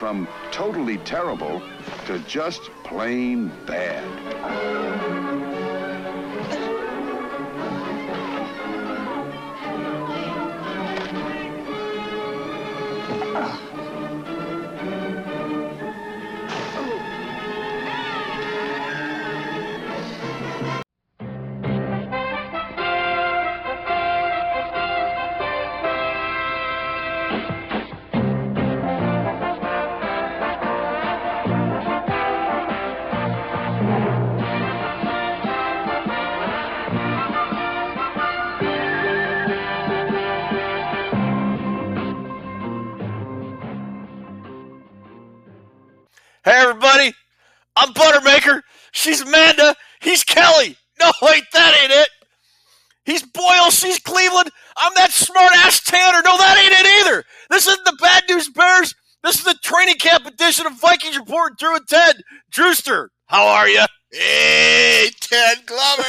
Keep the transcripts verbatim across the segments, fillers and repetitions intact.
From totally terrible to just plain bad. I'm Buttermaker. She's Amanda. He's Kelly. No, wait, that ain't it. He's Boyle. She's Cleveland. I'm that smart-ass Tanner. No, that ain't it either. This isn't the Bad News Bears. This is the training camp edition of Vikings Report. Drew and Ted. Drewster, how are you? Hey, Ted Glover.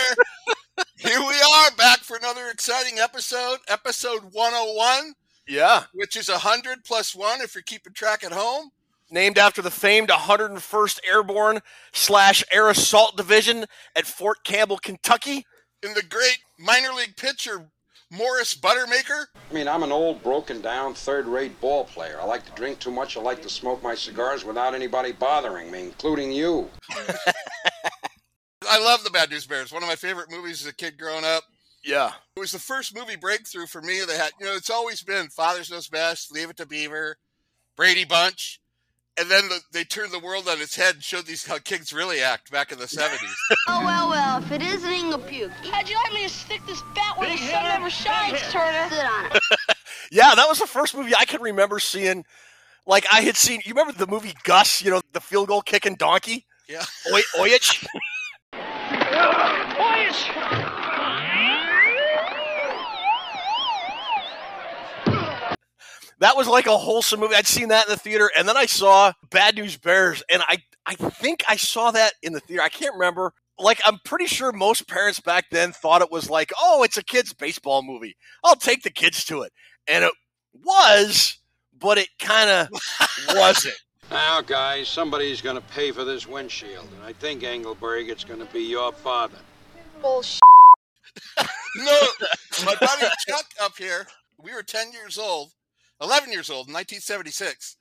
Here we are, back for another exciting episode, episode one oh one. Yeah. Which is one hundred plus one if you're keeping track at home. Named after the famed one hundred first Airborne slash Air Assault Division at Fort Campbell, Kentucky. And the great minor league pitcher, Morris Buttermaker. I mean, I'm an old, broken-down, third-rate ball player. I like to drink too much. I like to smoke my cigars without anybody bothering me, including you. I love The Bad News Bears. One of my favorite movies as a kid growing up. Yeah. It was the first movie breakthrough for me that had, you know, it's always been Father's Knows Best, Leave It to Beaver, Brady Bunch. And then the, they turned the world on its head and showed these how kids really act back in the seventies. Oh, well, well, if it isn't Inga Puke. How'd you like me to stick this bat where the sun never shines, Turner? Sit on it. Yeah, that was the first movie I can remember seeing. Like, I had seen, you remember the movie Gus, you know, the field goal kicking donkey? Yeah. Oy, Oyich? Oyich! That was like a wholesome movie. I'd seen that in the theater, and then I saw Bad News Bears, and I, I think I saw that in the theater. I can't remember. Like, I'm pretty sure most parents back then thought it was like, oh, it's a kid's baseball movie. I'll take the kids to it. And it was, but it kind of wasn't. Now, guys, somebody's going to pay for this windshield, and I think, Engelberg, it's going to be your father. Bullshit. No, my buddy Chuck up here, we were ten years old. eleven years old in nineteen seventy-six,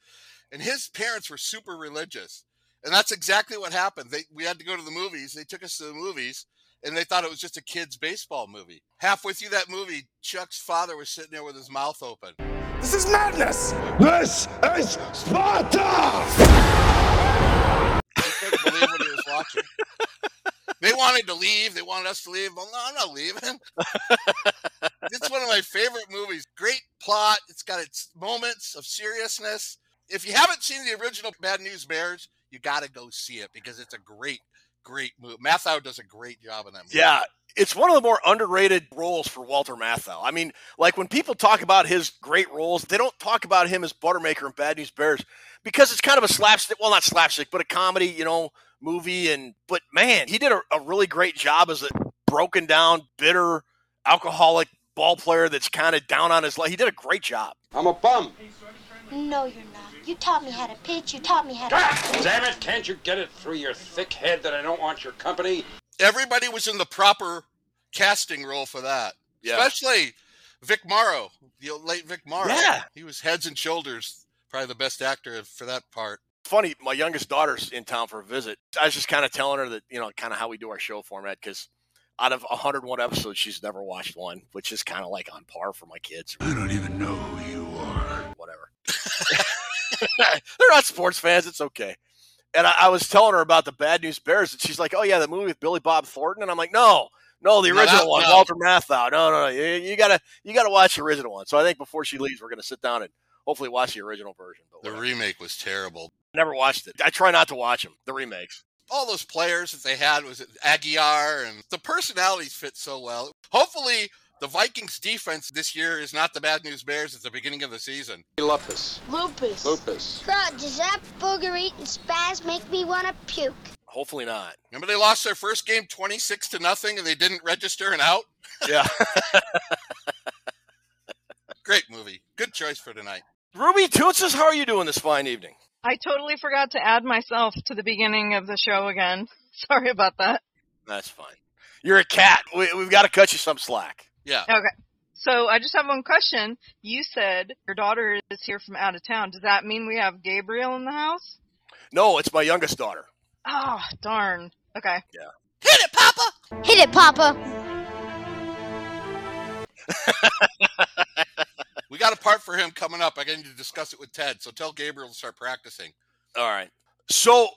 and his parents were super religious, and that's exactly what happened. They we had to go to the movies. They took us to the movies, and they thought it was just a kid's baseball movie. Halfway through that movie, Chuck's father was sitting there with his mouth open. This is madness. This is Sparta. He couldn't believe what he was watching. They wanted to leave. They wanted us to leave. Well, no, I'm not leaving. It's one of my favorite movies. Great plot. It's got its moments of seriousness. If you haven't seen the original Bad News Bears, you got to go see it because it's a great, great movie. Matthau does a great job in that movie. Yeah, it's one of the more underrated roles for Walter Matthau. I mean, like when people talk about his great roles, they don't talk about him as Buttermaker in Bad News Bears because it's kind of a slapstick. Well, not slapstick, but a comedy, you know, movie. And but man, he did a, a really great job as a broken down, bitter, alcoholic ball player that's kind of down on his life. He did a great job. I'm a bum. No, you're not. You taught me how to pitch. You taught me how to... God damn it, can't you get it through your thick head that I don't want your company? Everybody was in the proper casting role for that. Yeah. Especially Vic Morrow, the late Vic Morrow. Yeah. He was heads and shoulders, probably the best actor for that part. Funny, my youngest daughter's in town for a visit. I was just kind of telling her that, you know, kind of how we do our show format because... out of one hundred one episodes, she's never watched one, which is kind of like on par for my kids. I don't even know who you are. Whatever. They're not sports fans. It's okay. And I, I was telling her about the Bad News Bears, and she's like, oh, yeah, the movie with Billy Bob Thornton. And I'm like, no, no, the original no, one, no. Walter Matthau. No, no, no. You, you gotta, you gotta watch the original one. So I think before she leaves, we're going to sit down and hopefully watch the original version. But the whatever. Remake was terrible. Never watched it. I try not to watch them, the remakes. All those players that they had was Aguiar, and the personalities fit so well. Hopefully, the Vikings defense this year is not the Bad News Bears at the beginning of the season. Lupus. Lupus. Lupus. God, does that booger-eating spaz make me want to puke? Hopefully not. Remember they lost their first game twenty-six to nothing and they didn't register an out? Yeah. Great movie. Good choice for tonight. Ruby Tootses, how are you doing this fine evening? I totally forgot to add myself to the beginning of the show again. Sorry about that. That's fine. You're a cat. We, we've got to cut you some slack. Yeah. Okay. So I just have one question. You said your daughter is here from out of town. Does that mean we have Gabriel in the house? No, it's my youngest daughter. Oh, darn. Okay. Yeah. Hit it, Papa! Hit it, Papa! We got a part for him coming up. I need to discuss it with Ted, so tell Gabriel to start practicing. All right. So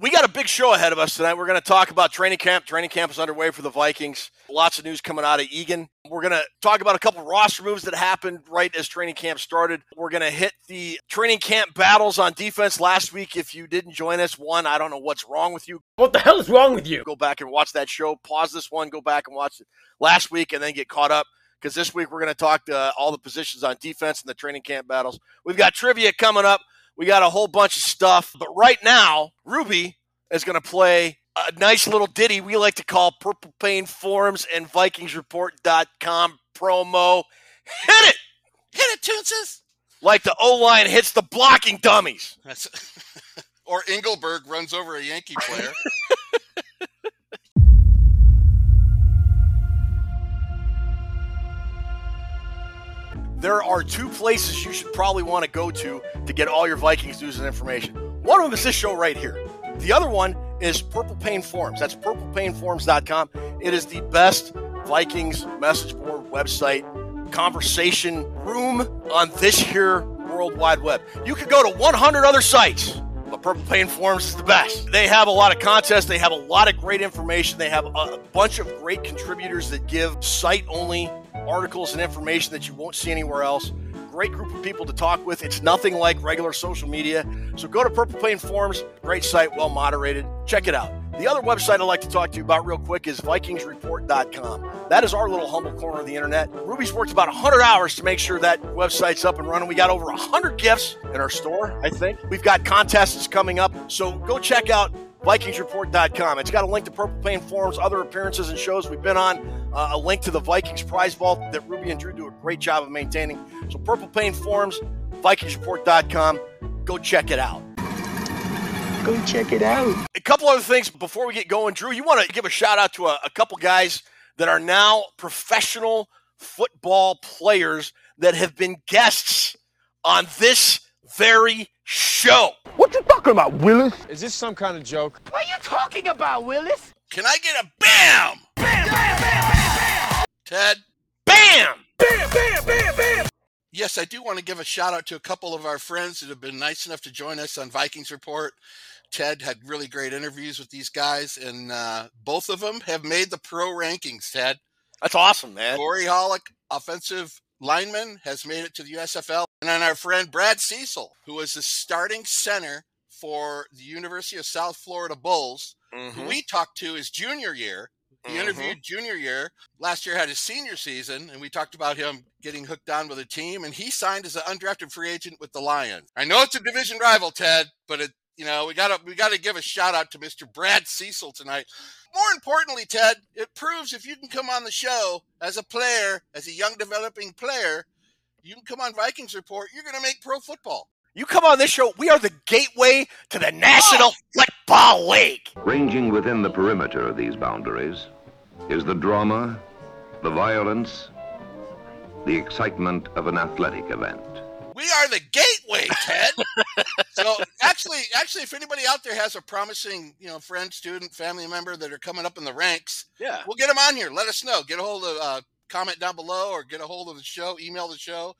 we got a big show ahead of us tonight. We're going to talk about training camp. Training camp is underway for the Vikings. Lots of news coming out of Eagan. We're going to talk about a couple of roster moves that happened right as training camp started. We're going to hit the training camp battles on defense last week. If you didn't join us, one, I don't know what's wrong with you. What the hell is wrong with you? Go back and watch that show. Pause this one. Go back and watch it last week and then get caught up. Because this week we're going to talk to uh, all the positions on defense and the training camp battles. We've got trivia coming up. We got a whole bunch of stuff. But right now, Ruby is going to play a nice little ditty we like to call Purple Pain Forums and Vikings Report dot com promo. Hit it! Hit it, Toonses! Like the O-line hits the blocking dummies. That's or Engelberg runs over a Yankee player. There are two places you should probably want to go to to get all your Vikings news and information. One of them is this show right here. The other one is Purple Pain Forums. That's purple pain forums dot com. It is the best Vikings message board website conversation room on this here World Wide Web. You could go to one hundred other sites, but Purple Pain Forums is the best. They have a lot of contests. They have a lot of great information. They have a bunch of great contributors that give site-only articles and information that you won't see anywhere else. Great group of people to talk with. It's nothing like regular social media. So go to Purple Pain Forums. Great site, well moderated. Check it out. The other website I'd like to talk to you about real quick is Vikings Report dot com. That is our little humble corner of the internet. Ruby's worked about one hundred hours to make sure that website's up and running. We got over one hundred gifts in our store, I think. We've got contests coming up, so go check out Vikings Report dot com. It's got a link to Purple Pain Forums, other appearances and shows we've been on, uh, a link to the Vikings prize vault that Ruby and Drew do a great job of maintaining. So Purple Pain Forums, Vikings Report dot com. Go check it out. Go check it out. A couple other things before we get going. Drew, you want to give a shout out to a, a couple guys that are now professional football players that have been guests on this very show. What you talking about, Willis? Is this some kind of joke? What are you talking about, Willis? Can I get a bam? Bam, bam, bam, bam, bam. Ted. Bam. Bam, bam, bam, bam. Yes, I do want to give a shout out to a couple of our friends that have been nice enough to join us on Vikings Report. Ted had really great interviews with these guys, and uh, both of them have made the pro rankings, Ted. That's awesome, man. Corey Hollick, offensive lineman, has made it to the U S F L. And then our friend Brad Cecil, who is the starting center for the University of South Florida Bulls, mm-hmm. who we talked to his junior year. He mm-hmm. interviewed junior year. Last year had his senior season, and we talked about him getting hooked on with a team, and he signed as an undrafted free agent with the Lions. I know it's a division rival, Ted, but it, you know, we gotta we gotta give a shout out to Mister Brad Cecil tonight. More importantly, Ted, it proves if you can come on the show as a player, as a young developing player, you can come on Vikings Report, you're going to make pro football. You come on this show, we are the gateway to the National oh. Football League. Ranging within the perimeter of these boundaries is the drama, the violence, the excitement of an athletic event. We are the gateway, Ted. So actually, actually, if anybody out there has a promising, you know, friend, student, family member that are coming up in the ranks, yeah, we'll get them on here. Let us know. Get a hold of uh, comment down below or get a hold of the show, email the show,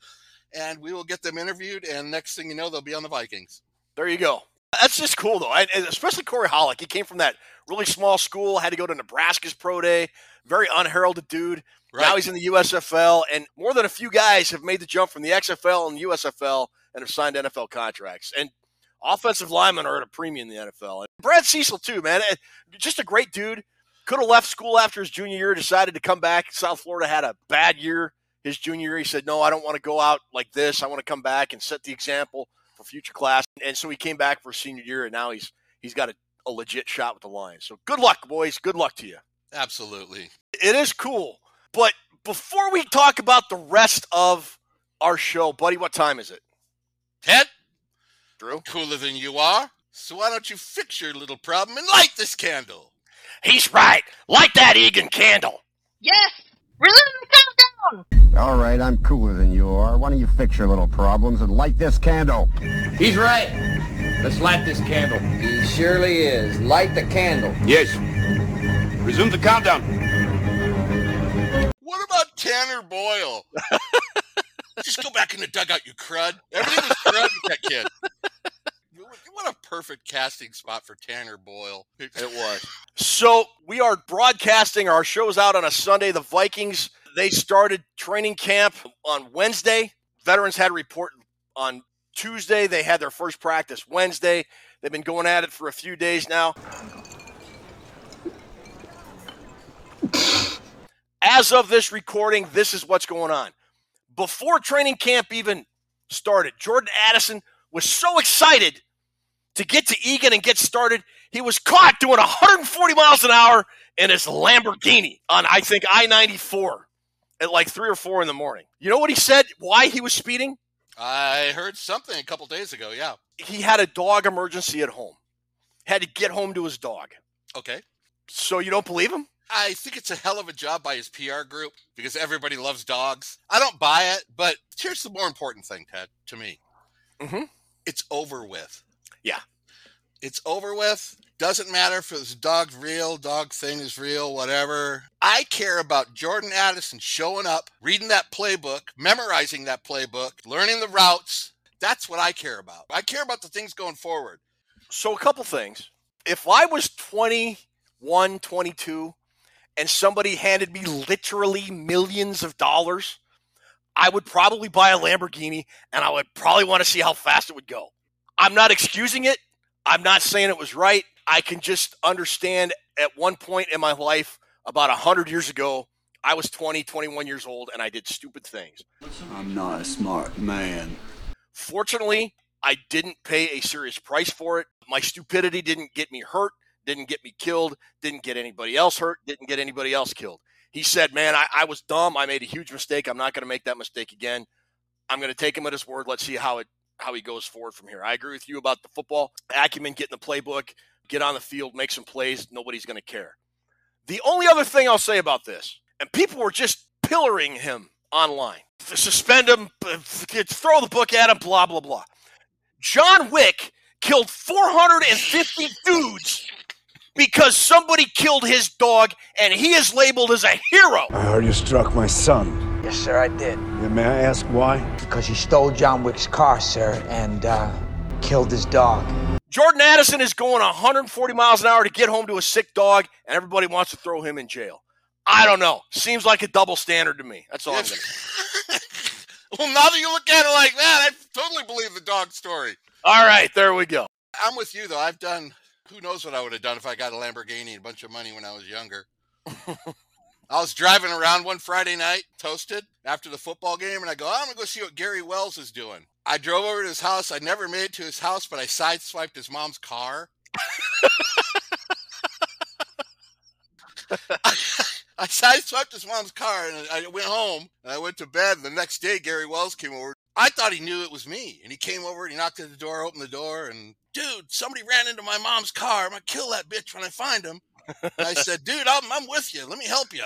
and we will get them interviewed. And next thing you know, they'll be on the Vikings. There you go. That's just cool though. I, especially Corey Hollick. He came from that really small school, had to go to Nebraska's pro day, very unheralded dude. Right. Now he's in the U S F L, and more than a few guys have made the jump from the X F L and U S F L and have signed N F L contracts. And offensive linemen are at a premium in the N F L. And Brad Cecil too, man. Just a great dude. Could have left school after his junior year, decided to come back. South Florida had a bad year his junior year. He said, no, I don't want to go out like this. I want to come back and set the example for future class. And so he came back for senior year, and now he's he's got a, a legit shot with the Lions. So good luck, boys. Good luck to you. Absolutely. It is cool. But before we talk about the rest of our show, buddy, what time is it? Ted, Drew? Cooler than you are. So why don't you fix your little problem and light this candle? He's right. Light that Egan candle. Yes. Release the countdown. All right, I'm cooler than you are. Why don't you fix your little problems and light this candle? He's right. Let's light this candle. He surely is. Light the candle. Yes. Resume the countdown. What about Tanner Boyle? Just go back in the dugout, you crud. Everything was crud with that kid. What a perfect casting spot for Tanner Boyle. It was. So we are broadcasting our shows out on a Sunday. The Vikings, they started training camp on Wednesday. Veterans had a report on Tuesday. They had their first practice Wednesday. They've been going at it for a few days now. As of this recording, this is what's going on. Before training camp even started, Jordan Addison was so excited to get to Egan and get started, he was caught doing one hundred forty miles an hour in his Lamborghini on, I think, I ninety-four at like three or four in the morning. You know what he said, why he was speeding? I heard something a couple days ago, yeah. He had a dog emergency at home. Had to get home to his dog. Okay. So you don't believe him? I think it's a hell of a job by his P R group because everybody loves dogs. I don't buy it, but here's the more important thing, Ted, to me. Mm-hmm. It's over with. Yeah. It's over with. Doesn't matter if this dog's real, dog thing is real, whatever. I care about Jordan Addison showing up, reading that playbook, memorizing that playbook, learning the routes. That's what I care about. I care about the things going forward. So a couple things. If I was twenty-one, twenty-two, and somebody handed me literally millions of dollars, I would probably buy a Lamborghini, and I would probably want to see how fast it would go. I'm not excusing it. I'm not saying it was right. I can just understand at one point in my life, about one hundred years ago, I was twenty, twenty-one years old, and I did stupid things. I'm not a smart man. Fortunately, I didn't pay a serious price for it. My stupidity didn't get me hurt, didn't get me killed, didn't get anybody else hurt, didn't get anybody else killed. He said, man, I, I was dumb. I made a huge mistake. I'm not going to make that mistake again. I'm going to take him at his word. Let's see how it how he goes forward from here. I agree with you about the football acumen, get in the playbook, get on the field, make some plays. Nobody's going to care. The only other thing I'll say about this, and people were just pillaring him online. Suspend him, throw the book at him, blah, blah, blah. John Wick killed four hundred fifty dudes because somebody killed his dog, and he is labeled as a hero. I heard you struck my son. Yes, sir, I did. Yeah, may I ask why? Because he stole John Wick's car, sir, and uh, killed his dog. Jordan Addison is going one hundred forty miles an hour to get home to a sick dog, and everybody wants to throw him in jail. I don't know. Seems like a double standard to me. That's all I'm going to say. Well, now that you look at it like that, I totally believe the dog story. All right, there we go. I'm with you, though. I've done... Who knows what I would have done if I got a Lamborghini and a bunch of money when I was younger. I was driving around one Friday night, toasted, after the football game, and I go, oh, I'm going to go see what Gary Wells is doing. I drove over to his house. I never made it to his house, but I sideswiped his mom's car. I, I sideswiped his mom's car, and I went home, and I went to bed, and the next day Gary Wells came over. I thought he knew it was me, and he came over, and he knocked at the door, opened the door, and, dude, somebody ran into my mom's car. I'm going to kill that bitch when I find him. And I said, dude, I'm, I'm with you. Let me help you.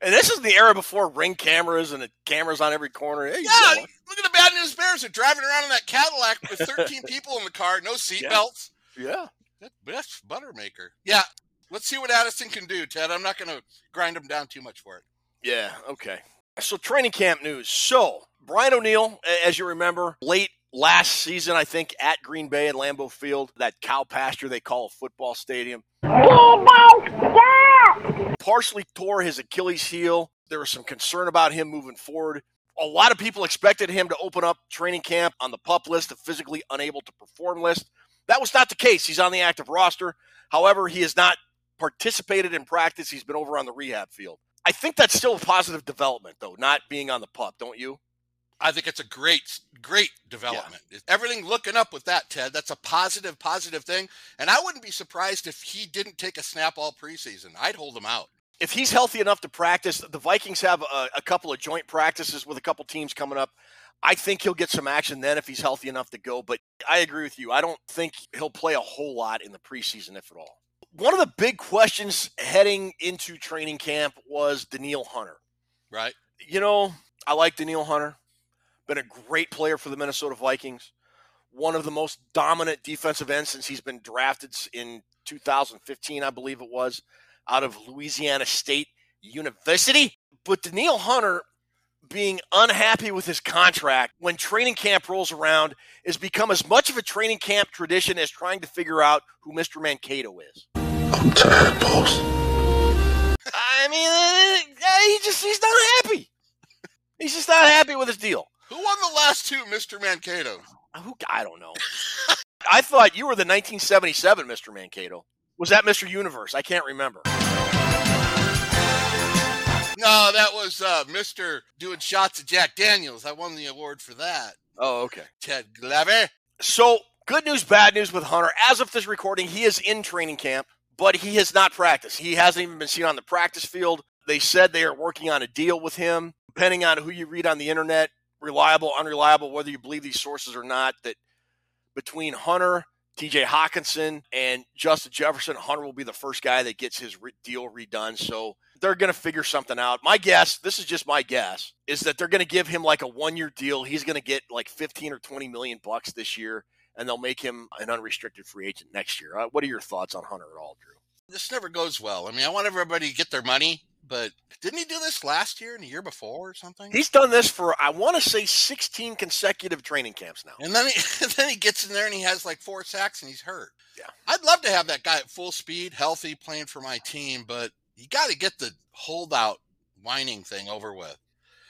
And this is the era before Ring cameras and the cameras on every corner. Hey, yeah, you know, look at the Bad News Bears. They're driving around in that Cadillac with thirteen people in the car, no seatbelts. Yeah. yeah. That's Buttermaker. Yeah, let's see what Addison can do, Ted. I'm not going to grind him down too much for it. Yeah, okay. So training camp news. So Brian O'Neill, as you remember, late last season, I think, at Green Bay and Lambeau Field, that cow pasture they call a football stadium, partially tore his Achilles heel. There was some concern about him moving forward. A lot of people expected him to open up training camp on the PUP list, the physically unable to perform list. That was not the case. He's on the active roster. However, he has not participated in practice. He's been over on the rehab field. I think that's still a positive development, though, not being on the PUP, don't you? I think it's a great, great development. Yeah. Everything looking up with that, Ted. That's a positive, positive thing. And I wouldn't be surprised if he didn't take a snap all preseason. I'd hold him out. If he's healthy enough to practice, the Vikings have a, a couple of joint practices with a couple teams coming up. I think he'll get some action then if he's healthy enough to go. But I agree with you. I don't think he'll play a whole lot in the preseason, if at all. One of the big questions heading into training camp was Danielle Hunter. Right. You know, I like Danielle Hunter. Been a great player for the Minnesota Vikings. One of the most dominant defensive ends since he's been drafted in two thousand fifteen, I believe it was, out of Louisiana State University. But Danielle Hunter being unhappy with his contract when training camp rolls around has become as much of a training camp tradition as trying to figure out who Mister Mankato is. I'm tired, boss. I mean, he just, he's not happy. He's just not happy with his deal. Who won the last two, Mister Mankato? Who, I don't know. I thought you were the nineteen seventy-seven Mister Mankato. Was that Mister Universe? I can't remember. No, that was uh, Mister Doing Shots at Jack Daniels. I won the award for that. Oh, okay. Ted Glover. So, good news, bad news with Hunter. As of this recording, he is in training camp, but he has not practiced. He hasn't even been seen on the practice field. They said they are working on a deal with him, depending on who you read on the internet, reliable, unreliable, whether you believe these sources or not, that between Hunter, T J Hockenson, and Justin Jefferson, Hunter will be the first guy that gets his re- deal redone. So they're going to figure something out. My guess, this is just my guess, is that they're going to give him like a one-year deal. He's going to get like fifteen or twenty million bucks this year, and they'll make him an unrestricted free agent next year. Uh, what are your thoughts on Hunter at all, Drew? This never goes well. I mean, I want everybody to get their money, but didn't he do this last year and the year before or something? He's done this for, I want to say, sixteen consecutive training camps now. And then he, and then he gets in there and he has like four sacks and he's hurt. Yeah, I'd love to have that guy at full speed, healthy, playing for my team, but you got to get the holdout whining thing over with.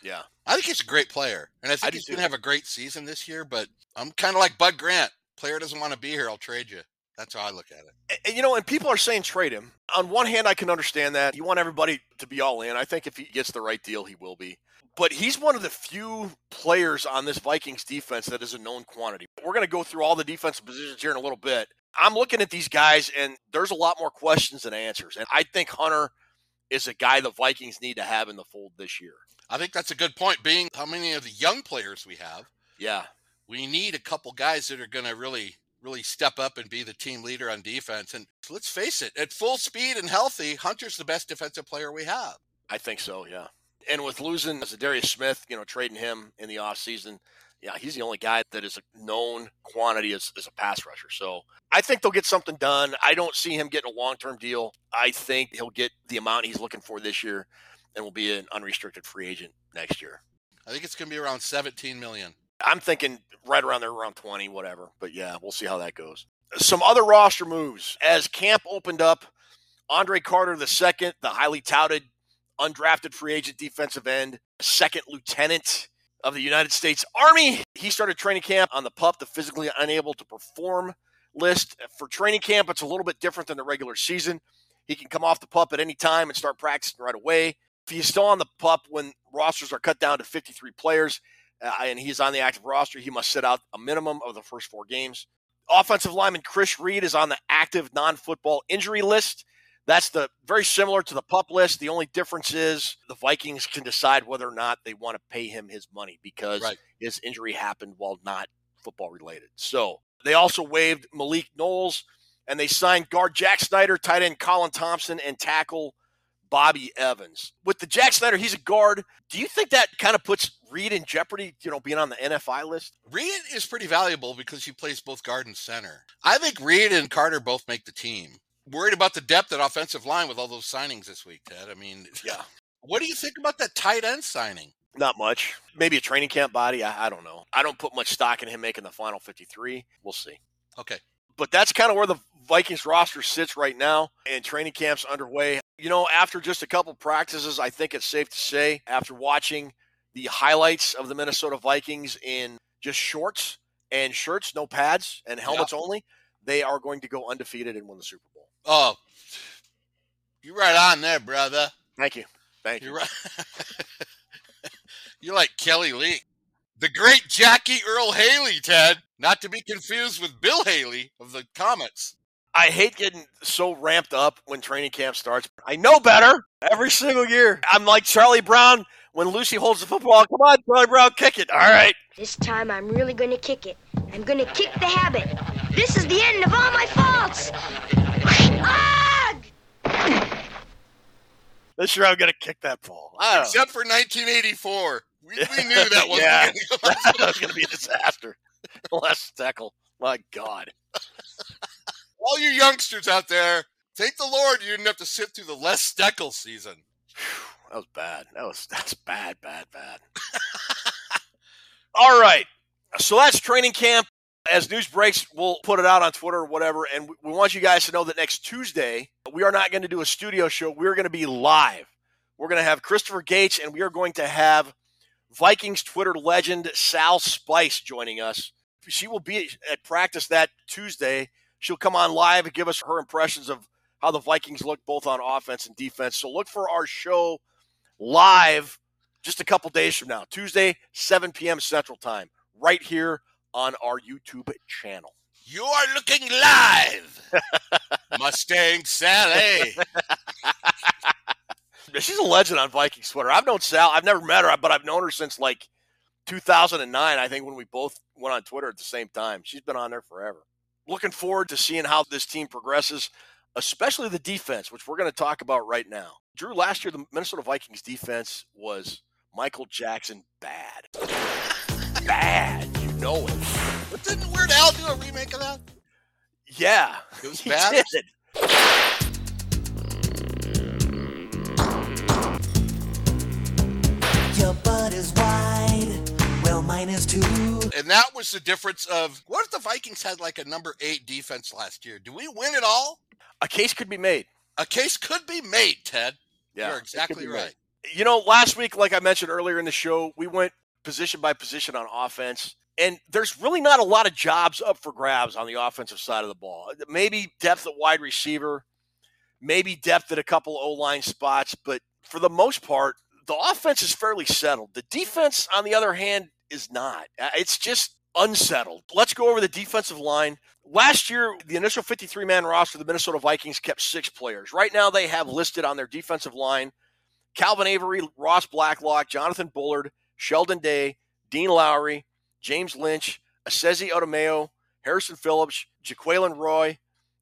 Yeah. I think he's a great player, and I think I he's going to have a great season this year, but I'm kind of like Bud Grant. Player doesn't want to be here, I'll trade you. That's how I look at it. And, you know, and people are saying trade him. On one hand, I can understand that. You want everybody to be all in. I think if he gets the right deal, he will be. But he's one of the few players on this Vikings defense that is a known quantity. We're going to go through all the defensive positions here in a little bit. I'm looking at these guys, and there's a lot more questions than answers. And I think Hunter is a guy the Vikings need to have in the fold this year. I think that's a good point, being how many of the young players we have. Yeah. We need a couple guys that are going to really – really step up and be the team leader on defense. And let's face it, at full speed and healthy, Hunter's the best defensive player we have. I think so, yeah. And with losing Zadarius Smith, you know, trading him in the offseason, yeah, he's the only guy that is a known quantity as, as a pass rusher. So I think they'll get something done. I don't see him getting a long-term deal. I think he'll get the amount he's looking for this year and will be an unrestricted free agent next year. I think it's going to be around seventeen million dollars. I'm thinking right around there, around twenty, whatever. But, yeah, we'll see how that goes. Some other roster moves. As camp opened up, Andre Carter the second, the highly touted, undrafted free agent defensive end, second lieutenant of the United States Army. He started training camp on the P U P, the physically unable to perform list. For training camp, it's a little bit different than the regular season. He can come off the P U P at any time and start practicing right away. If he's still on the P U P when rosters are cut down to fifty-three players, Uh, and he's on the active roster, he must sit out a minimum of the first four games. Offensive lineman Chris Reed is on the active non-football injury list. That's the very similar to the P U P list. The only difference is the Vikings can decide whether or not they want to pay him his money because right. his injury happened while not football related. So they also waived Malik Knowles, and they signed guard Jack Snyder, tight end Colin Thompson, and tackle Bobby Evans. With the Jack Snyder, he's a guard. Do you think that kind of puts Reed in jeopardy, you know, being on the N F I list? Reed is pretty valuable because he plays both guard and center. I think Reed and Carter both make the team. Worried about the depth at offensive line with all those signings this week, Ted. I mean, yeah. What do you think about that tight end signing? Not much. Maybe a training camp body. I, I don't know. I don't put much stock in him making the final fifty-three. We'll see. Okay. But that's kind of where the Vikings roster sits right now, and training camp's underway. You know, after just a couple practices, I think it's safe to say, after watching the highlights of the Minnesota Vikings in just shorts and shirts, no pads, and helmets yeah. only, they are going to go undefeated and win the Super Bowl. Oh, you're right on there, brother. Thank you. Thank you're you. Right. You're like Kelly Lee. The great Jackie Earl Haley, Ted, not to be confused with Bill Haley of the Comets. I hate getting so ramped up when training camp starts. I know better every single year. I'm like Charlie Brown when Lucy holds the football. Come on, Charlie Brown, kick it. All right. This time I'm really going to kick it. I'm going to kick the habit. This is the end of all my faults. Ugh! This year I'm going to kick that ball. Except for nineteen eighty-four. We, we knew that wasn't yeah. going to that was going to be a disaster. Last tackle. My God. All you youngsters out there, thank the Lord you didn't have to sit through the Les Steckel season. That was bad. That was that's bad, bad, bad. All right. So that's training camp. As news breaks, we'll put it out on Twitter or whatever. And we want you guys to know that next Tuesday, we are not going to do a studio show. We're going to be live. We're going to have Christopher Gates, and we are going to have Vikings Twitter legend Sal Spice joining us. She will be at practice that Tuesday. She'll come on live and give us her impressions of how the Vikings look both on offense and defense. So look for our show live just a couple days from now, Tuesday, seven p.m. Central Time, right here on our YouTube channel. You are looking live, Mustang Sally. She's a legend on Vikings Twitter. I've known Sal. I've never met her, but I've known her since like two thousand nine, I think, when we both went on Twitter at the same time. She's been on there forever. Looking forward to seeing how this team progresses, especially the defense, which we're going to talk about right now. Drew, last year, the Minnesota Vikings defense was Michael Jackson bad. Bad. You know it. But didn't Weird Al do a remake of that? Yeah. It was bad? He did. Your butt is wide. Well, mine is too. And that was the difference of, what if the Vikings had like a number eight defense last year? Do we win it all? A case could be made. A case could be made, Ted. Yeah, you're exactly right. Made. You know, last week, like I mentioned earlier in the show, we went position by position on offense. And there's really not a lot of jobs up for grabs on the offensive side of the ball. Maybe depth at wide receiver, maybe depth at a couple O-line spots. But for the most part, the offense is fairly settled. The defense, on the other hand, is not. It's just unsettled. Let's go over the defensive line. Last year, the initial fifty-three man roster, the Minnesota Vikings kept six players. Right now, they have listed on their defensive line Calvin Avery, Ross Blacklock, Jonathan Bullard, Sheldon Day, Dean Lowry, James Lynch, Asezi Otomayo, Harrison Phillips, Jaquelin Roy,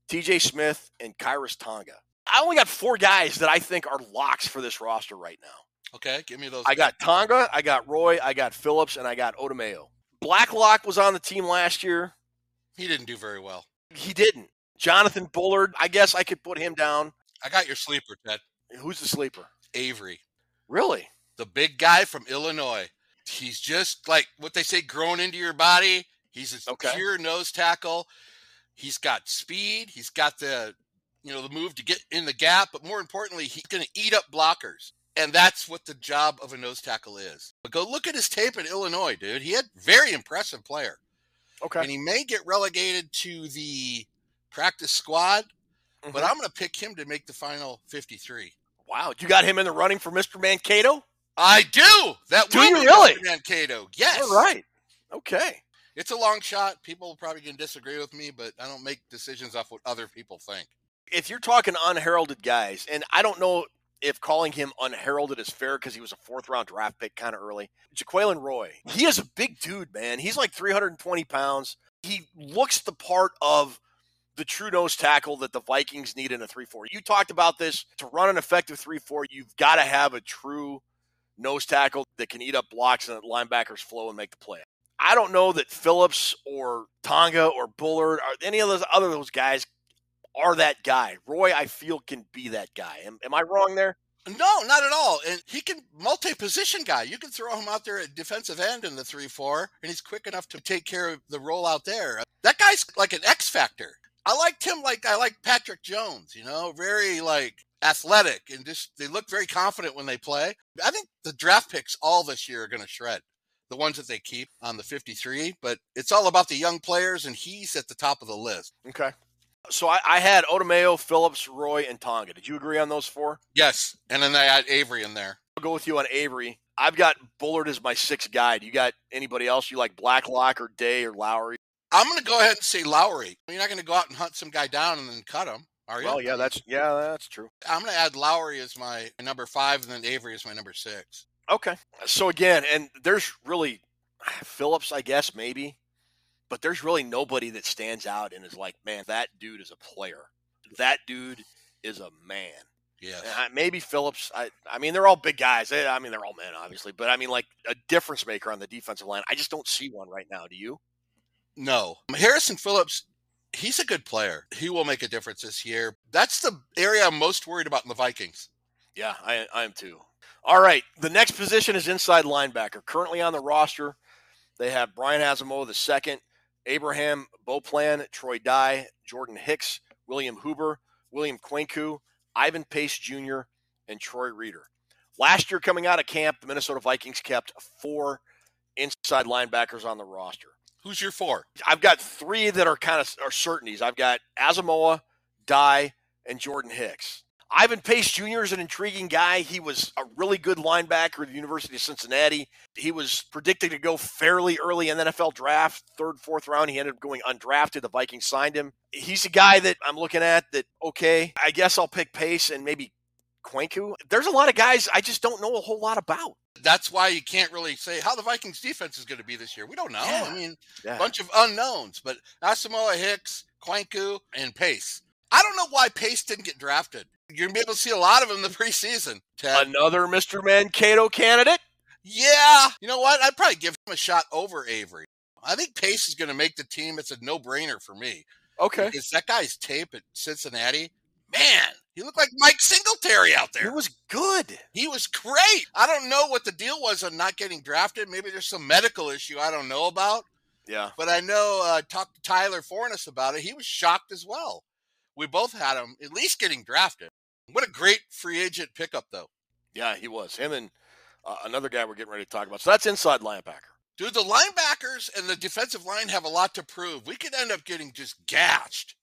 T J Smith, and Kairos Tonga. I only got four guys that I think are locks for this roster right now. Okay, give me those. I got Tonga, I got Roy, I got Phillips, and I got Otomayo. Blacklock was on the team last year. He didn't do very well. He didn't. Jonathan Bullard, I guess I could put him down. I got your sleeper, Ted. Who's the sleeper? Avery. Really? The big guy from Illinois. He's just like what they say, grown into your body. He's a okay. pure nose tackle. He's got speed. He's got the, you know, the move to get in the gap. But more importantly, he's going to eat up blockers. And that's what the job of a nose tackle is. But go look at his tape in Illinois, dude. He had very impressive player. Okay. And he may get relegated to the practice squad, mm-hmm. but I'm going to pick him to make the final fifty-three. Wow. You got him in the running for Mister Mankato? I do. That do will you be really? Mister Mankato. Yes. All right. Okay. It's a long shot. People are probably going to disagree with me, but I don't make decisions off what other people think. If you're talking unheralded guys, and I don't know – if calling him unheralded is fair because he was a fourth-round draft pick kind of early. Jaquelin Roy, he is a big dude, man. He's like three hundred twenty pounds. He looks the part of the true nose tackle that the Vikings need in a three four. You talked about this. To run an effective three four, you've got to have a true nose tackle that can eat up blocks and linebackers flow and make the play. I don't know that Phillips or Tonga or Bullard or any of those other those guys are that guy. Roy, I feel, can be that guy. Am, am I wrong there? No, not at all. And he can multi-position guy. You can throw him out there at defensive end in the three four, and he's quick enough to take care of the roll out there. That guy's like an X factor. I liked him like I like Patrick Jones, you know, very like athletic and just they look very confident when they play. I think the draft picks all this year are going to shred, the ones that they keep on the fifty-three, but it's all about the young players, and he's at the top of the list. Okay. So I, I had Otomayo, Phillips, Roy, and Tonga. Did you agree on those four? Yes, and then I had Avery in there. I'll go with you on Avery. I've got Bullard as my sixth guy. Do you got anybody else you like, Blacklock or Day or Lowry? I'm going to go ahead and say Lowry. You're not going to go out and hunt some guy down and then cut him, are you? Well, yeah, that's yeah, that's true. I'm going to add Lowry as my number five, and then Avery as my number six. Okay. So again, and there's really Phillips, I guess, maybe, but there's really nobody that stands out and is like, man, that dude is a player. That dude is a man. Yeah. Maybe Phillips. I, I mean, they're all big guys. I mean, they're all men, obviously, but I mean, like a difference maker on the defensive line. I just don't see one right now. Do you? No. Harrison Phillips, he's a good player. He will make a difference this year. That's the area I'm most worried about in the Vikings. Yeah, I, I am too. All right. The next position is inside linebacker. Currently on the roster, they have Brian Asamoah the second, Abraham Beauplan, Troy Dye, Jordan Hicks, William Huber, William Kwenkeu, Ivan Pace Junior, and Troy Reeder. Last year coming out of camp, the Minnesota Vikings kept four inside linebackers on the roster. Who's your four? I've got three that are kind of are certainties. I've got Asamoah, Dye, and Jordan Hicks. Ivan Pace Junior is an intriguing guy. He was a really good linebacker at the University of Cincinnati. He was predicted to go fairly early in the N F L draft, third, fourth round. He ended up going undrafted. The Vikings signed him. He's a guy that I'm looking at that, okay, I guess I'll pick Pace and maybe Kwenkeu. There's a lot of guys I just don't know a whole lot about. That's why you can't really say how the Vikings defense is going to be this year. We don't know. Yeah. I mean, a yeah. bunch of unknowns, but Asamoah, Hicks, Kwenkeu, and Pace. I don't know why Pace didn't get drafted. You're going to be able to see a lot of him in the preseason, Ted. Another Mister Mankato candidate? Yeah. You know what? I'd probably give him a shot over Avery. I think Pace is going to make the team. It's a no-brainer for me. Okay. Because that guy's tape at Cincinnati, man, he looked like Mike Singletary out there. He was good. He was great. I don't know what the deal was on not getting drafted. Maybe there's some medical issue I don't know about. Yeah. But I know I uh, talked to Tyler Fornes about it. He was shocked as well. We both had him at least getting drafted. What a great free agent pickup, though. Yeah, he was. Him and uh, another guy we're getting ready to talk about. So that's inside linebacker. Dude, the linebackers and the defensive line have a lot to prove. We could end up getting just gashed.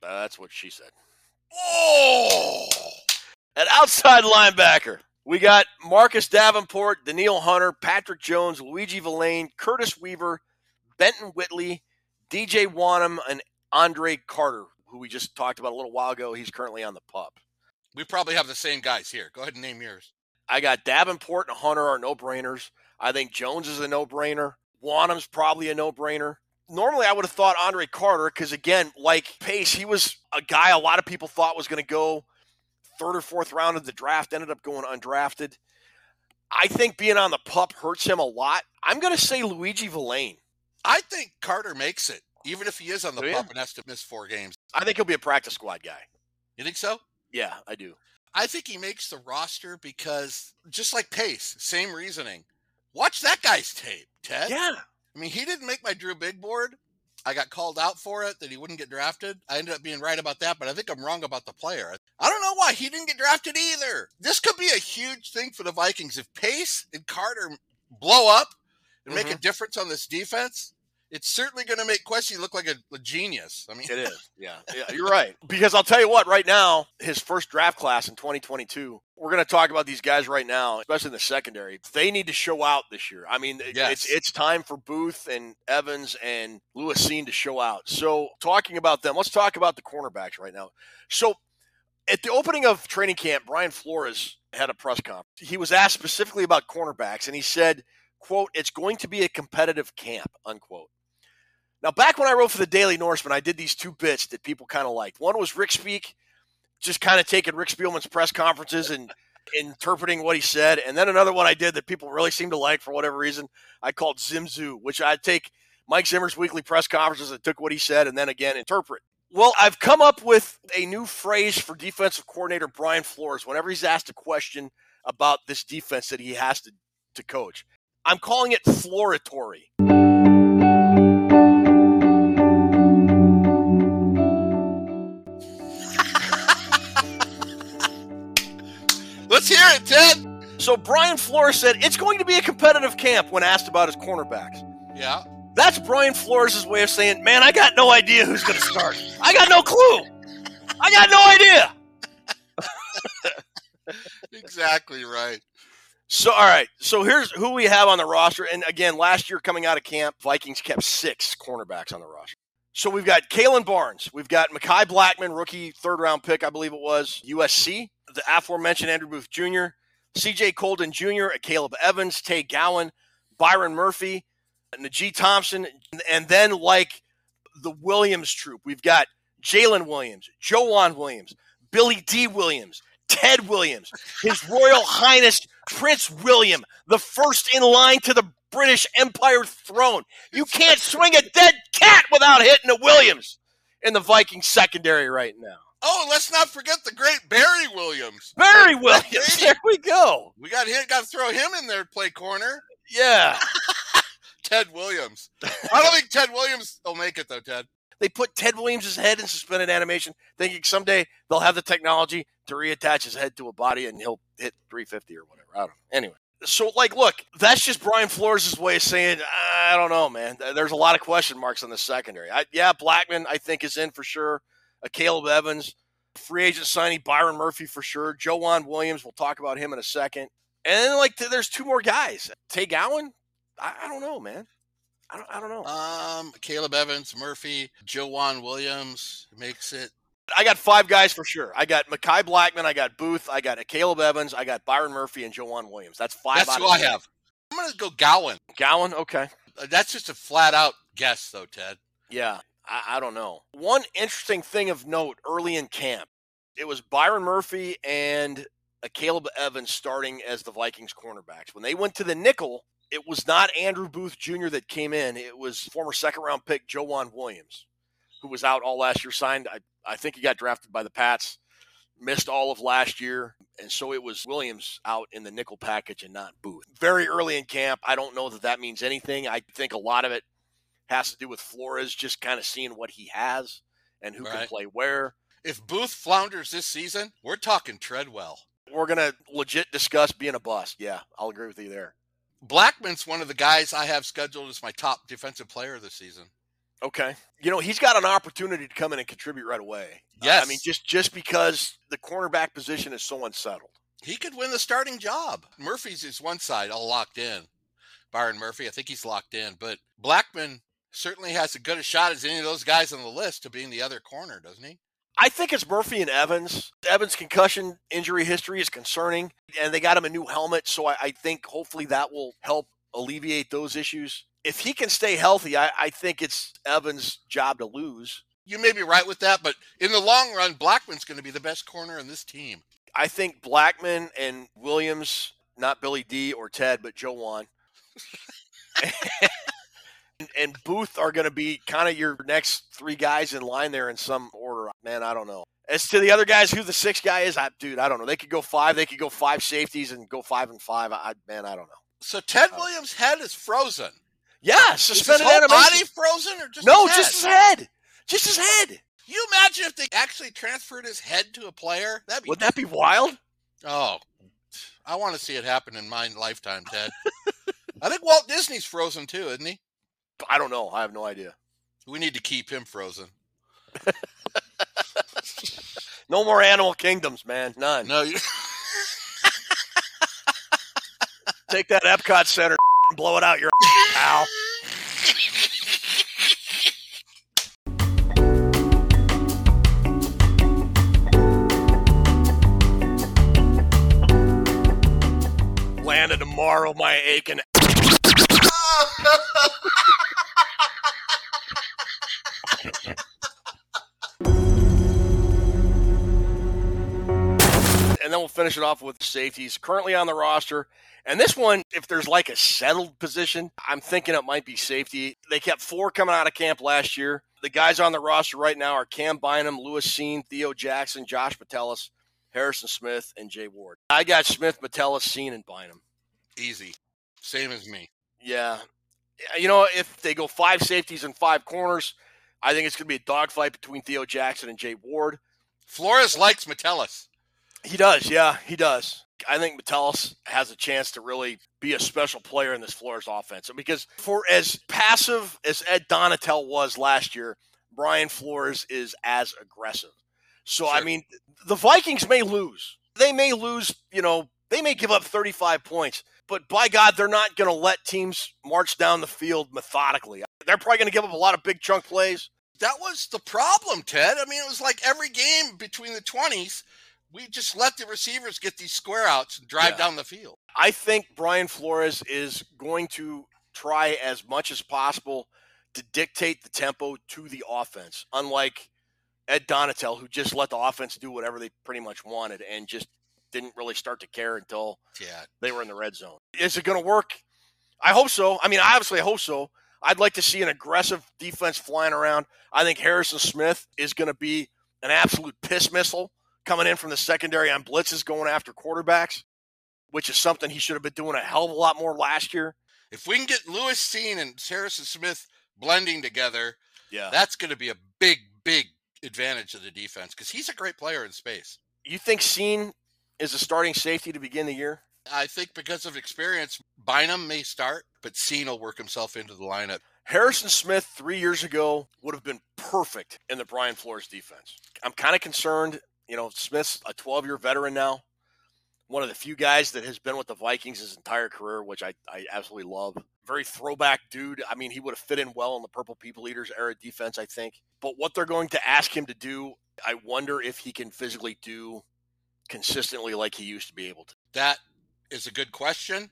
That's what she said. Oh! An outside linebacker. We got Marcus Davenport, Danielle Hunter, Patrick Jones, Luiji Vilain, Curtis Weaver, Benton Whitley, D J Wanham, and Andre Carter, who we just talked about a little while ago. He's currently on the pup. We probably have the same guys here. Go ahead and name yours. I got Davenport and Hunter are no-brainers. I think Jones is a no-brainer. Wanham's probably a no-brainer. Normally, I would have thought Andre Carter because, again, like Pace, he was a guy a lot of people thought was going to go third or fourth round of the draft, ended up going undrafted. I think being on the pup hurts him a lot. I'm going to say Luiji Vilain. I think Carter makes it. Even if he is on the oh, yeah. pup and has to miss four games. I think he'll be a practice squad guy. You think so? Yeah, I do. I think he makes the roster because, just like Pace, same reasoning. Watch that guy's tape, Ted. Yeah. I mean, he didn't make my Drew Big Board. I got called out for it, that he wouldn't get drafted. I ended up being right about that, but I think I'm wrong about the player. I don't know why he didn't get drafted either. This could be a huge thing for the Vikings. If Pace and Carter blow up and mm-hmm. make a difference on this defense, it's certainly going to make Questy look like a, a genius. I mean, it is. Yeah. yeah, you're right. Because I'll tell you what, right now, his first draft class in twenty twenty-two, we're going to talk about these guys right now, especially in the secondary. They need to show out this year. I mean, yes. it's it's time for Booth and Evans and Lewis Cine to show out. So talking about them, let's talk about the cornerbacks right now. So at the opening of training camp, Brian Flores had a press conference. He was asked specifically about cornerbacks, and he said, quote, "It's going to be a competitive camp," unquote. Now, back when I wrote for the Daily Norseman, I did these two bits that people kind of liked. One was Rick Speak, just kind of taking Rick Spielman's press conferences and interpreting what he said. And then another one I did that people really seemed to like for whatever reason, I called Zim Zoo, which I'd take Mike Zimmer's weekly press conferences and took what he said and then again interpret. Well, I've come up with a new phrase for defensive coordinator Brian Flores whenever he's asked a question about this defense that he has to, to coach. I'm calling it Floratory. Let's hear it, Ted. So Brian Flores said it's going to be a competitive camp when asked about his cornerbacks. Yeah. That's Brian Flores' way of saying, man, I got no idea who's going to start. I got no clue. I got no idea. Exactly right. So, all right. So here's who we have on the roster. And again, last year coming out of camp, Vikings kept six cornerbacks on the roster. So we've got Kalen Barnes. We've got Mekhi Blackmon, rookie third-round pick, I believe it was, U S C. The aforementioned Andrew Booth Junior, C J Colden Junior, Caleb Evans, Tay Gowan, Byron Murphy, Najee Thompson. And then like the Williams troop, we've got Jalen Williams, Jovan Williams, Billy D. Williams, Ted Williams, His Royal Highness Prince William, the first in line to the British Empire throne. You can't swing a dead cat without hitting a Williams in the Vikings secondary right now. Oh, let's not forget the great Barry Williams. Barry Williams. There we go. We got him, got to throw him in there to play corner. Yeah. Ted Williams. I don't think Ted Williams will make it, though, Ted. They put Ted Williams' head in suspended animation, thinking someday they'll have the technology to reattach his head to a body and he'll hit three fifty or whatever. I don't know. Anyway. So, like, look, that's just Brian Flores' way of saying, I don't know, man. There's a lot of question marks on the secondary. I, yeah, Blackmon, I think, is in for sure. A Caleb Evans, free agent signing, Byron Murphy for sure. Jovan Williams, we'll talk about him in a second. And then, like, th- there's two more guys. Tay Gowan? I, I don't know, man. I don't, I don't know. Um, Caleb Evans, Murphy, Jovan Williams makes it. I got five guys for sure. I got Mekhi Blackmon, I got Booth, I got Caleb Evans, I got Byron Murphy, and Jovan Williams. That's five. That's out who of I seven. Have. I'm going to go Gowan. Gowan, okay. That's just a flat-out guess, though, Ted. Yeah, I, I don't know. One interesting thing of note early in camp, it was Byron Murphy and Caleb Evans starting as the Vikings cornerbacks. When they went to the nickel, it was not Andrew Booth Junior that came in. It was former second-round pick Jovan Williams, who was out all last year, signed. I, I think he got drafted by the Pats, missed all of last year, and so it was Williams out in the nickel package and not Booth. Very early in camp, I don't know that that means anything. I think a lot of it has to do with Flores just kind of seeing what he has and who right. can play where. If Booth flounders this season, we're talking Treadwell. We're going to legit discuss being a bust. Yeah, I'll agree with you there. Blackman's one of the guys I have scheduled as my top defensive player this season. Okay. You know, he's got an opportunity to come in and contribute right away. Yes. Uh, I mean, just, just because the cornerback position is so unsettled. He could win the starting job. Murphy's is one side, all locked in. Byron Murphy, I think he's locked in. But Blackmon certainly has as good a shot as any of those guys on the list to being the other corner, doesn't he? I think it's Murphy and Evans. Evans' concussion injury history is concerning, and they got him a new helmet, so I, I think hopefully that will help alleviate those issues. If he can stay healthy, I, I think it's Evans' job to lose. You may be right with that, but in the long run, Blackman's going to be the best corner in this team. I think Blackmon and Williams, not Billy D or Ted, but Jovan, and, and Booth are going to be kind of your next three guys in line there in some order. Man, I don't know. As to the other guys, who the sixth guy is, I, dude, I don't know. They could go five. They could go five safeties and go five and five. I, man, I don't know. So Ted Williams' head is frozen. Yeah, suspended animation. Is his whole body frozen or just no, his head? just his head. Just his head. You imagine if they actually transferred his head to a player? That'd be Would that be wild? Oh, I want to see it happen in my lifetime, Ted. I think Walt Disney's frozen too, isn't he? I don't know. I have no idea. We need to keep him frozen. No more Animal Kingdoms, man. None. No. You... Take that Epcot Center and blow it out your Ow. Land of tomorrow, my aching. And then we'll finish it off with safeties currently on the roster. And this one, if there's like a settled position, I'm thinking it might be safety. They kept four coming out of camp last year. The guys on the roster right now are Cam Bynum, Lewis Cine, Theo Jackson, Josh Metellus, Harrison Smith, and Jay Ward. I got Smith, Metellus, Cine, and Bynum. Easy. Same as me. Yeah. You know, if they go five safeties and five corners, I think it's going to be a dogfight between Theo Jackson and Jay Ward. Flores likes Metellus. He does, yeah, he does. I think Metellus has a chance to really be a special player in this Flores offense. Because for as passive as Ed Donatel was last year, Brian Flores is as aggressive. So, sure. I mean, the Vikings may lose. They may lose, you know, They may give up thirty-five points, but by God, they're not going to let teams march down the field methodically. They're probably going to give up a lot of big chunk plays. That was the problem, Ted. I mean, it was like every game between the twenties, we just let the receivers get these square outs and drive yeah. down the field. I think Brian Flores is going to try as much as possible to dictate the tempo to the offense, unlike Ed Donatel, who just let the offense do whatever they pretty much wanted and just didn't really start to care until yeah. they were in the red zone. Is it going to work? I hope so. I mean, obviously I hope so. I'd like to see an aggressive defense flying around. I think Harrison Smith is going to be an absolute piss missile coming in from the secondary on blitzes going after quarterbacks, which is something he should have been doing a hell of a lot more last year. If we can get Lewis Cine and Harrison Smith blending together, yeah, that's going to be a big, big advantage of the defense because he's a great player in space. You think Cine is a starting safety to begin the year? I think because of experience, Bynum may start, but Cine will work himself into the lineup. Harrison Smith three years ago would have been perfect in the Brian Flores defense. I'm kind of concerned. You know, Smith's a twelve-year veteran now, one of the few guys that has been with the Vikings his entire career, which I, I absolutely love. Very throwback dude. I mean, he would have fit in well in the Purple People Eaters era defense, I think. But what they're going to ask him to do, I wonder if he can physically do consistently like he used to be able to. That is a good question,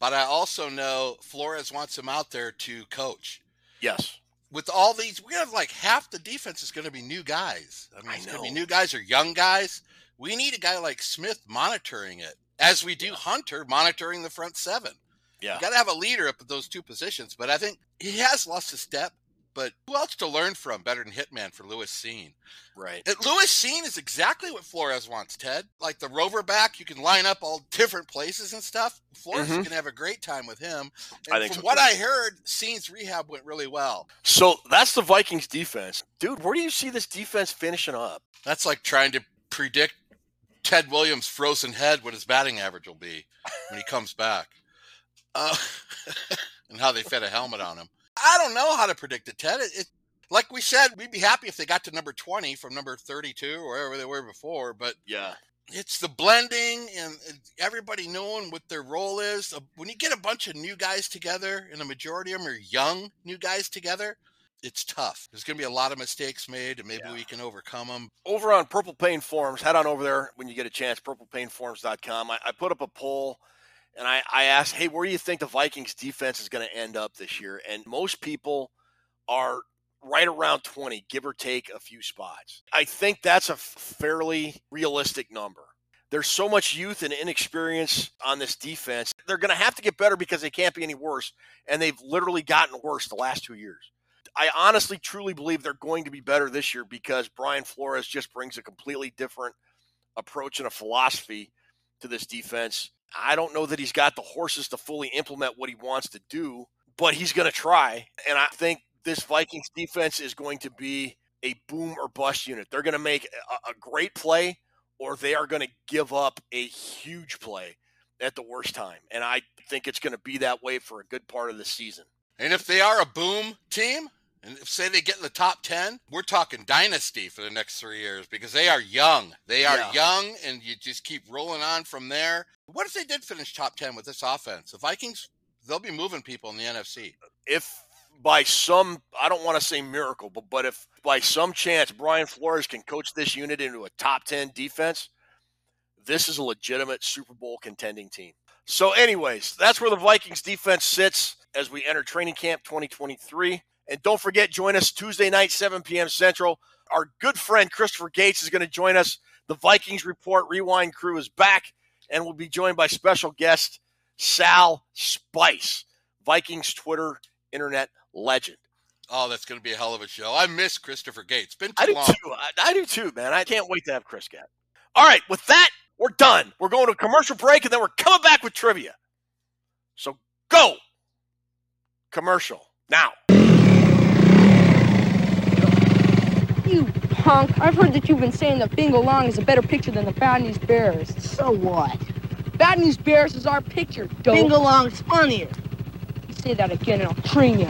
but I also know Flores wants him out there to coach. Yes. With all these, we have like half the defense is going to be new guys. I mean, it's going to be new guys or young guys. We need a guy like Smith monitoring it, as we do yeah. Hunter monitoring the front seven. Yeah. You got to have a leader up at those two positions, but I think he has lost a step. But who else to learn from better than Hitman for Lewis Cine? Right. And Lewis Cine is exactly what Flores wants, Ted. Like the rover back, you can line up all different places and stuff. Flores mm-hmm. is going to have a great time with him. And I think from so, what too. I heard, Cine's rehab went really well. So that's the Vikings defense. Dude, where do you see this defense finishing up? That's like trying to predict Ted Williams' frozen head what his batting average will be when he comes back. Uh, and how they fed a helmet on him. I don't know how to predict it, Ted. It, it, like we said, we'd be happy if they got to number twenty from number thirty-two or wherever they were before. But yeah, it's the blending and everybody knowing what their role is. When you get a bunch of new guys together, and the majority of them are young new guys together, it's tough. There's going to be a lot of mistakes made, and maybe yeah. we can overcome them. Over on Purple Pain Forums, head on over there when you get a chance, purple pain forums dot com. I, I put up a poll. And I, I asked, hey, where do you think the Vikings defense is going to end up this year? And most people are right around twenty, give or take a few spots. I think that's a fairly realistic number. There's so much youth and inexperience on this defense. They're going to have to get better because they can't be any worse. And they've literally gotten worse the last two years. I honestly, truly believe they're going to be better this year because Brian Flores just brings a completely different approach and a philosophy to this defense. I don't know that he's got the horses to fully implement what he wants to do, but he's going to try. And I think this Vikings defense is going to be a boom or bust unit. They're going to make a, a great play, or they are going to give up a huge play at the worst time. And I think it's going to be that way for a good part of the season. And if they are a boom team, and if, say, they get in the top ten, we're talking dynasty for the next three years because they are young. They are yeah. young, and you just keep rolling on from there. What if they did finish top ten with this offense? The Vikings, they'll be moving people in the N F C. If by some, I don't want to say miracle, but, but if by some chance Brian Flores can coach this unit into a top ten defense, this is a legitimate Super Bowl contending team. So anyways, that's where the Vikings defense sits as we enter training camp twenty twenty-three. And don't forget, join us Tuesday night, seven p.m. Central. Our good friend Christopher Gates is going to join us. The Vikings Report Rewind crew is back, and we'll be joined by special guest Sal Spice, Vikings Twitter internet legend. Oh, that's going to be a hell of a show. I miss Christopher Gates. Been too I do long. Too. I, I do too, man. I can't wait to have Chris Gatt. All right, with that, we're done. We're going to a commercial break, and then we're coming back with trivia. So go. Commercial. Now. You punk. I've heard that you've been saying that Bingo Long is a better picture than the Bad News Bears. So what? Bad News Bears is our picture, dope. Bingo Long's funnier. You say that again and I'll train you.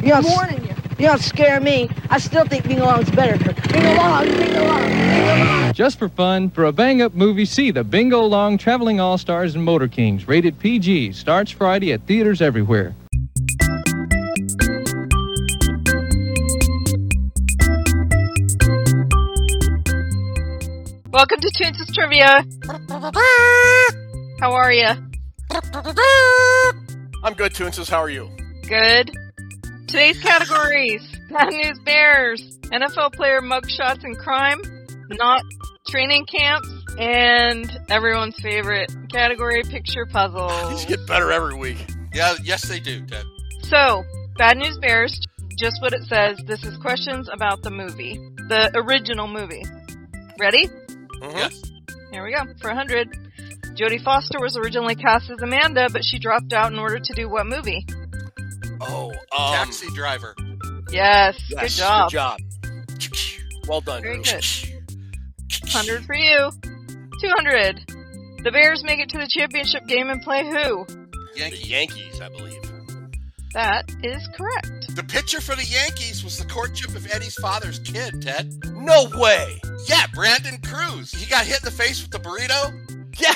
Yes. Warning you. You don't scare me. I still think being alone is better. Bing along, bing along, bing along. Just for fun, for a bang-up movie, see the Bingo Long Traveling All-Stars and Motor Kings, rated P G. Starts Friday at theaters everywhere. Welcome to Toons' Trivia. How are you? I'm good, Toons. How are you? Good. Today's categories: Bad News Bears, N F L player mugshots and crime, not training camps, and everyone's favorite category, picture puzzle. These get better every week. Yeah, yes they do, Deb. So, Bad News Bears, just what it says. This is questions about the movie, the original movie. Ready? Mm-hmm. Yes. Here we go. For one hundred. Jodie Foster was originally cast as Amanda, but she dropped out in order to do what movie? Oh, um, Taxi Driver. Yes, yes. Good job. Good job. Well done. Very good. one hundred for you. two hundred. The Bears make it to the championship game and play who? Yankees. The Yankees, I believe. That is correct. The pitcher for the Yankees was the courtship of Eddie's father's kid, Ted. No way. Yeah, Brandon Cruz. He got hit in the face with the burrito. Yeah.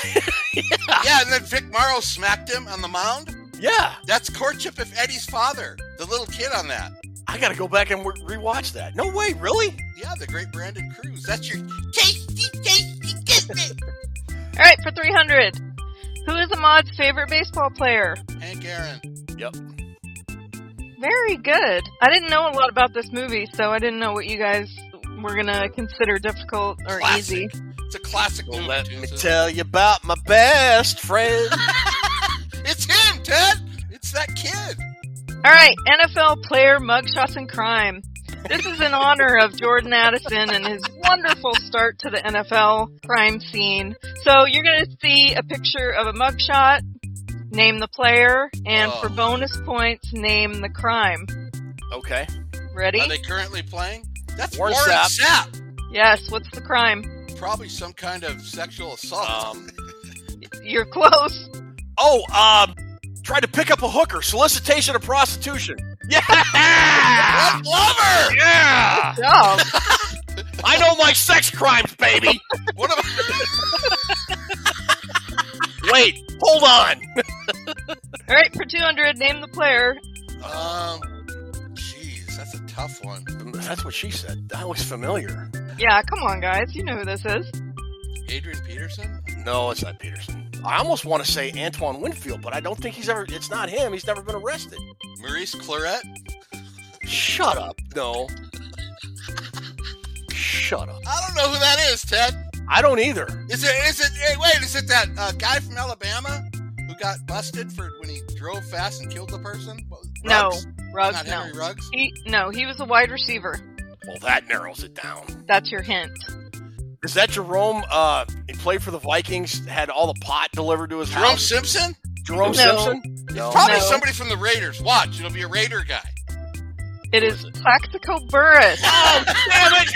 yeah. Yeah, and then Vic Morrow smacked him on the mound. Yeah. That's courtship of Eddie's father, the little kid on that. I got to go back and re- rewatch that. No way, really? Yeah, the great Brandon Cruz. That's your tasty, tasty, tasty. All right, for three hundred. Who is Ahmad's favorite baseball player? Hank Aaron. Yep. Very good. I didn't know a lot about this movie, so I didn't know what you guys were going to consider difficult or classic. Easy. It's a classic movie. Let me tell you about my best friend. It's him, Ted. It's that kid. All right. N F L player mugshots and crime. This is in honor of Jordan Addison and his wonderful start to the N F L crime scene. So you're going to see a picture of a mugshot. Name the player, and oh. for bonus points, name the crime. Okay. Ready? Are they currently playing? That's Warren Sapp. Yes, what's the crime? Probably some kind of sexual assault. Um, You're close. Oh, um, try to pick up a hooker. Solicitation of prostitution. Yeah! I love her! Yeah! Good job. I know my sex crimes, baby! What am I- Wait, hold on! All right, for two hundred, name the player. Um, jeez, that's a tough one. That's what she said. That looks familiar. Yeah, come on, guys. You know who this is. Adrian Peterson? No, it's not Peterson. I almost want to say Antoine Winfield, but I don't think he's ever... It's not him. He's never been arrested. Maurice Claret? Shut up. No. Shut up. I don't know who that is, Ted. I don't either. Is it? Is it? Hey, wait, is it that uh, guy from Alabama? Got busted for when he drove fast and killed the person? Ruggs? No, Ruggs. Not Henry no. Ruggs? He, no, he was a wide receiver. Well, that narrows it down. That's your hint. Is that Jerome? Uh, he played for the Vikings. Had all the pot delivered to his Jerome house. Jerome Simpson. Jerome no. Simpson. No. It's probably no. somebody from the Raiders. Watch, it'll be a Raider guy. It Who is, is it? Plaxico Burress. Oh damn it!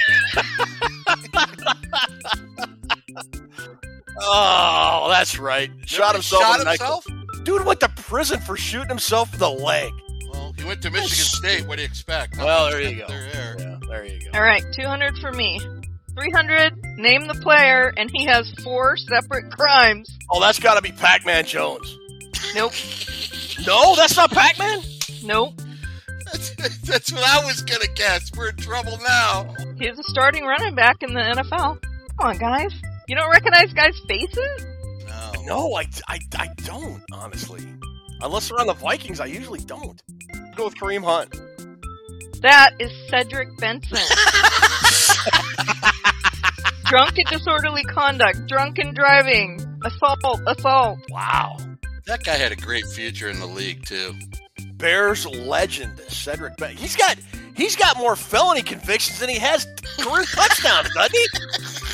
Oh, that's right. Shot himself. Shot himself? Dude went to prison for shooting himself in the leg. Well, he went to Michigan State. What do you expect? Well, there you go. There. Yeah, there you go. All right, two hundred for me. three hundred, name the player, and he has four separate crimes. Oh, that's got to be Pac-Man Jones. Nope. No, that's not Pac-Man? Nope. That's, that's what I was going to guess. We're in trouble now. He's a starting running back in the N F L. Come on, guys. You don't recognize guys' faces? No. No, I, I, I don't, honestly. Unless they're on the Vikings, I usually don't. I'll go with Kareem Hunt. That is Cedric Benson. Drunk and disorderly conduct, drunken driving, assault, assault. Wow. That guy had a great future in the league, too. Bears legend, Cedric Benson. He's got... He's got more felony convictions than he has career touchdowns, doesn't he?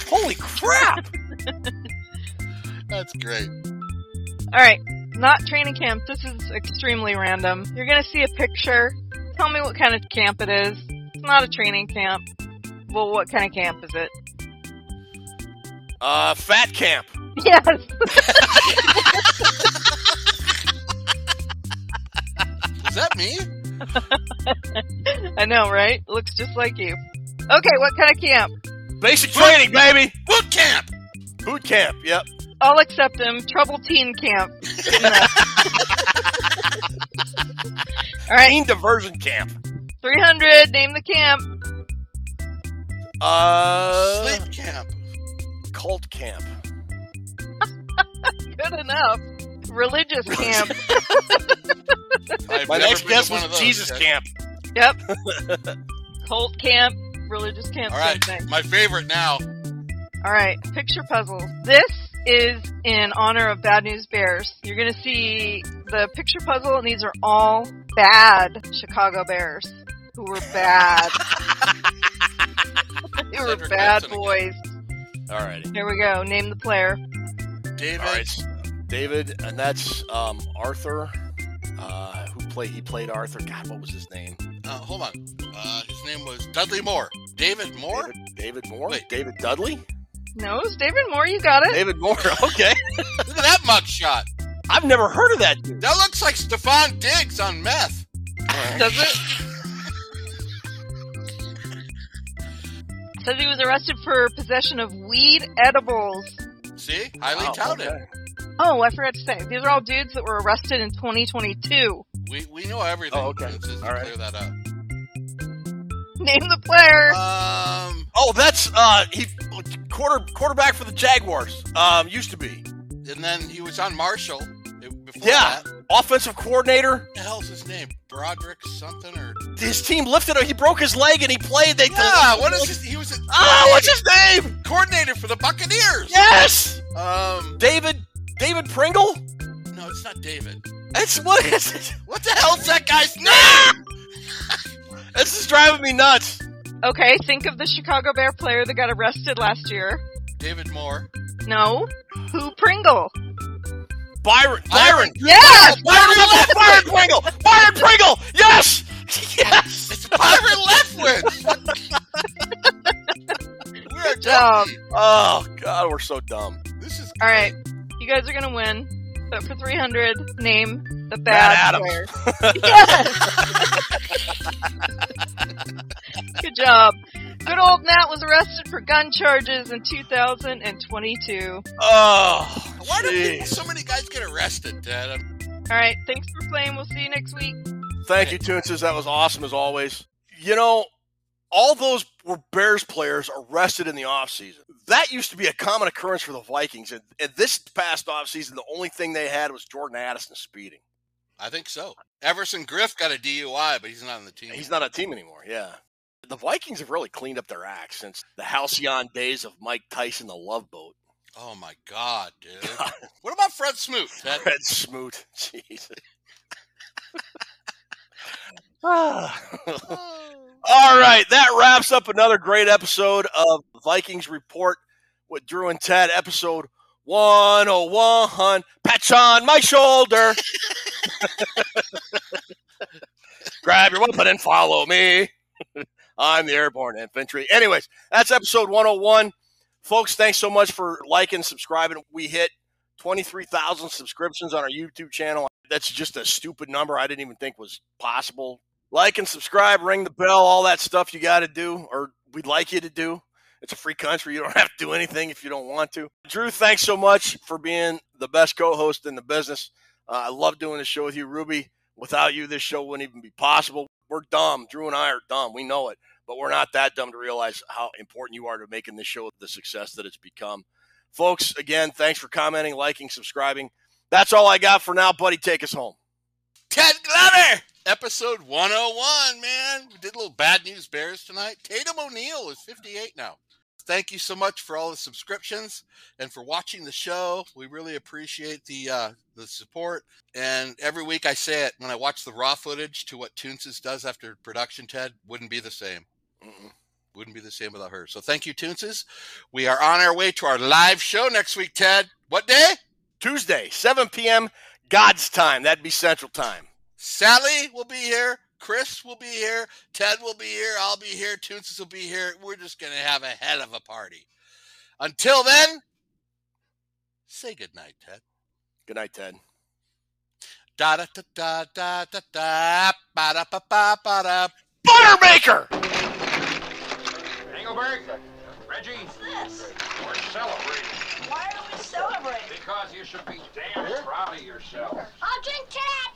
Holy crap! That's great. All right, not training camp. This is extremely random. You're going to see a picture. Tell me what kind of camp it is. It's not a training camp. Well, what kind of camp is it? Uh, fat camp. Yes. Is that me? I know, right? Looks just like you. Okay, what kind of camp? Basic training, boot, baby! Boot camp! Boot camp, yep. I'll accept him. Trouble teen camp. All right. Teen diversion camp. three hundred, name the camp. Uh, Sleep camp. Cult camp. Good enough. Religious camp. My next guess was those, Jesus guys. Camp. Yep. Cult camp, religious camp. All right, same thing. My favorite now. All right, picture puzzles. This is in honor of Bad News Bears. You're going to see the picture puzzle, and these are all bad Chicago Bears who were bad. They were Cedric bad Benson boys. All right. Here we go. Name the player. David. All right. David, and that's um, Arthur. Uh, who played? He played Arthur. God, what was his name? Uh, hold on. Uh, his name was Dudley Moore. David Moore? David, David Moore? Wait. David Dudley? No, it's David Moore. You got it. David Moore. Okay. Look at that mugshot. I've never heard of that dude. That looks like Stephon Diggs on meth. Right. Does it? Says he was arrested for possession of weed edibles. See? Highly oh, touted. Okay. Oh, I forgot to say. These are all dudes that were arrested in twenty twenty-two. We we know everything. Oh, okay. Just all right. Clear that up. Name the player. Um. Oh, that's uh. He quarter quarterback for the Jaguars. Um, used to be. And then he was on Marshall. Before yeah. That. Offensive coordinator. What the hell's his name? Broderick something or his team lifted him. He broke his leg and he played. They yeah. What is his? He was. Ah, oh, what's his name? Coordinator for the Buccaneers. Yes. Um. David. David Pringle? No, it's not David. It's what is it? What the hell's that guy's name? This is driving me nuts. Okay, think of the Chicago Bear player that got arrested last year. David Moore. No. Who Pringle? Byron. Byron. Yes. Byron, Byron Pringle. Byron Pringle. Yes. Yes. It's Byron Leftwich. We are dumb. Oh God, we're so dumb. This is all right. You guys are going to win, but for three hundred, name the bad player. Yes! Good job. Good old Matt was arrested for gun charges in two thousand twenty-two. Oh, why do so many guys get arrested, Dad? I'm... All right, thanks for playing. We'll see you next week. Thank you, Toonses. That was awesome as always. You know, all those were Bears players arrested in the offseason. That used to be a common occurrence for the Vikings. And, and this past offseason, the only thing they had was Jordan Addison speeding. I think so. Everson Griff got a D U I, but he's not on the team. He's anymore. Not a team anymore, yeah. The Vikings have really cleaned up their act since the halcyon days of Mike Tyson, the Love Boat. Oh, my God, dude. God. What about Fred Smoot? That- Fred Smoot. Jesus. All right, that wraps up another great episode of Vikings Report with Drew and Ted, episode one oh one, Patch on My Shoulder. Grab your weapon and follow me. I'm the Airborne Infantry. Anyways, that's episode one oh one. Folks, thanks so much for liking, subscribing. We hit twenty-three thousand subscriptions on our YouTube channel. That's just a stupid number I didn't even think was possible. Like and subscribe, ring the bell, all that stuff you got to do, or we'd like you to do. It's a free country. You don't have to do anything if you don't want to. Drew, thanks so much for being the best co-host in the business. Uh, I love doing the show with you. Ruby, without you, this show wouldn't even be possible. We're dumb. Drew and I are dumb. We know it. But we're not that dumb to realize how important you are to making this show the success that it's become. Folks, again, thanks for commenting, liking, subscribing. That's all I got for now. Buddy, take us home. Ted Glover! Episode one oh one, man. We did a little Bad News Bears tonight. Tatum O'Neal is fifty-eight now. Thank you so much for all the subscriptions and for watching the show. We really appreciate the uh, the support. And every week I say it, when I watch the raw footage to what Toonses does after production, Ted, wouldn't be the same. Mm-mm. Wouldn't be the same without her. So thank you, Toonses. We are on our way to our live show next week, Ted. What day? Tuesday, seven p.m. God's time. That'd be Central Time. Sally will be here. Chris will be here. Ted will be here. I'll be here. Toonses will be here. We're just going to have a hell of a party. Until then, say goodnight, Ted. Good night, Ted. Da da da da da da ba da ba ba ba da. Buttermaker! Engelberg, Reggie, yes. We're celebrating. Why are we celebrating? Because you should be damn proud of yourself. I'll drink to that.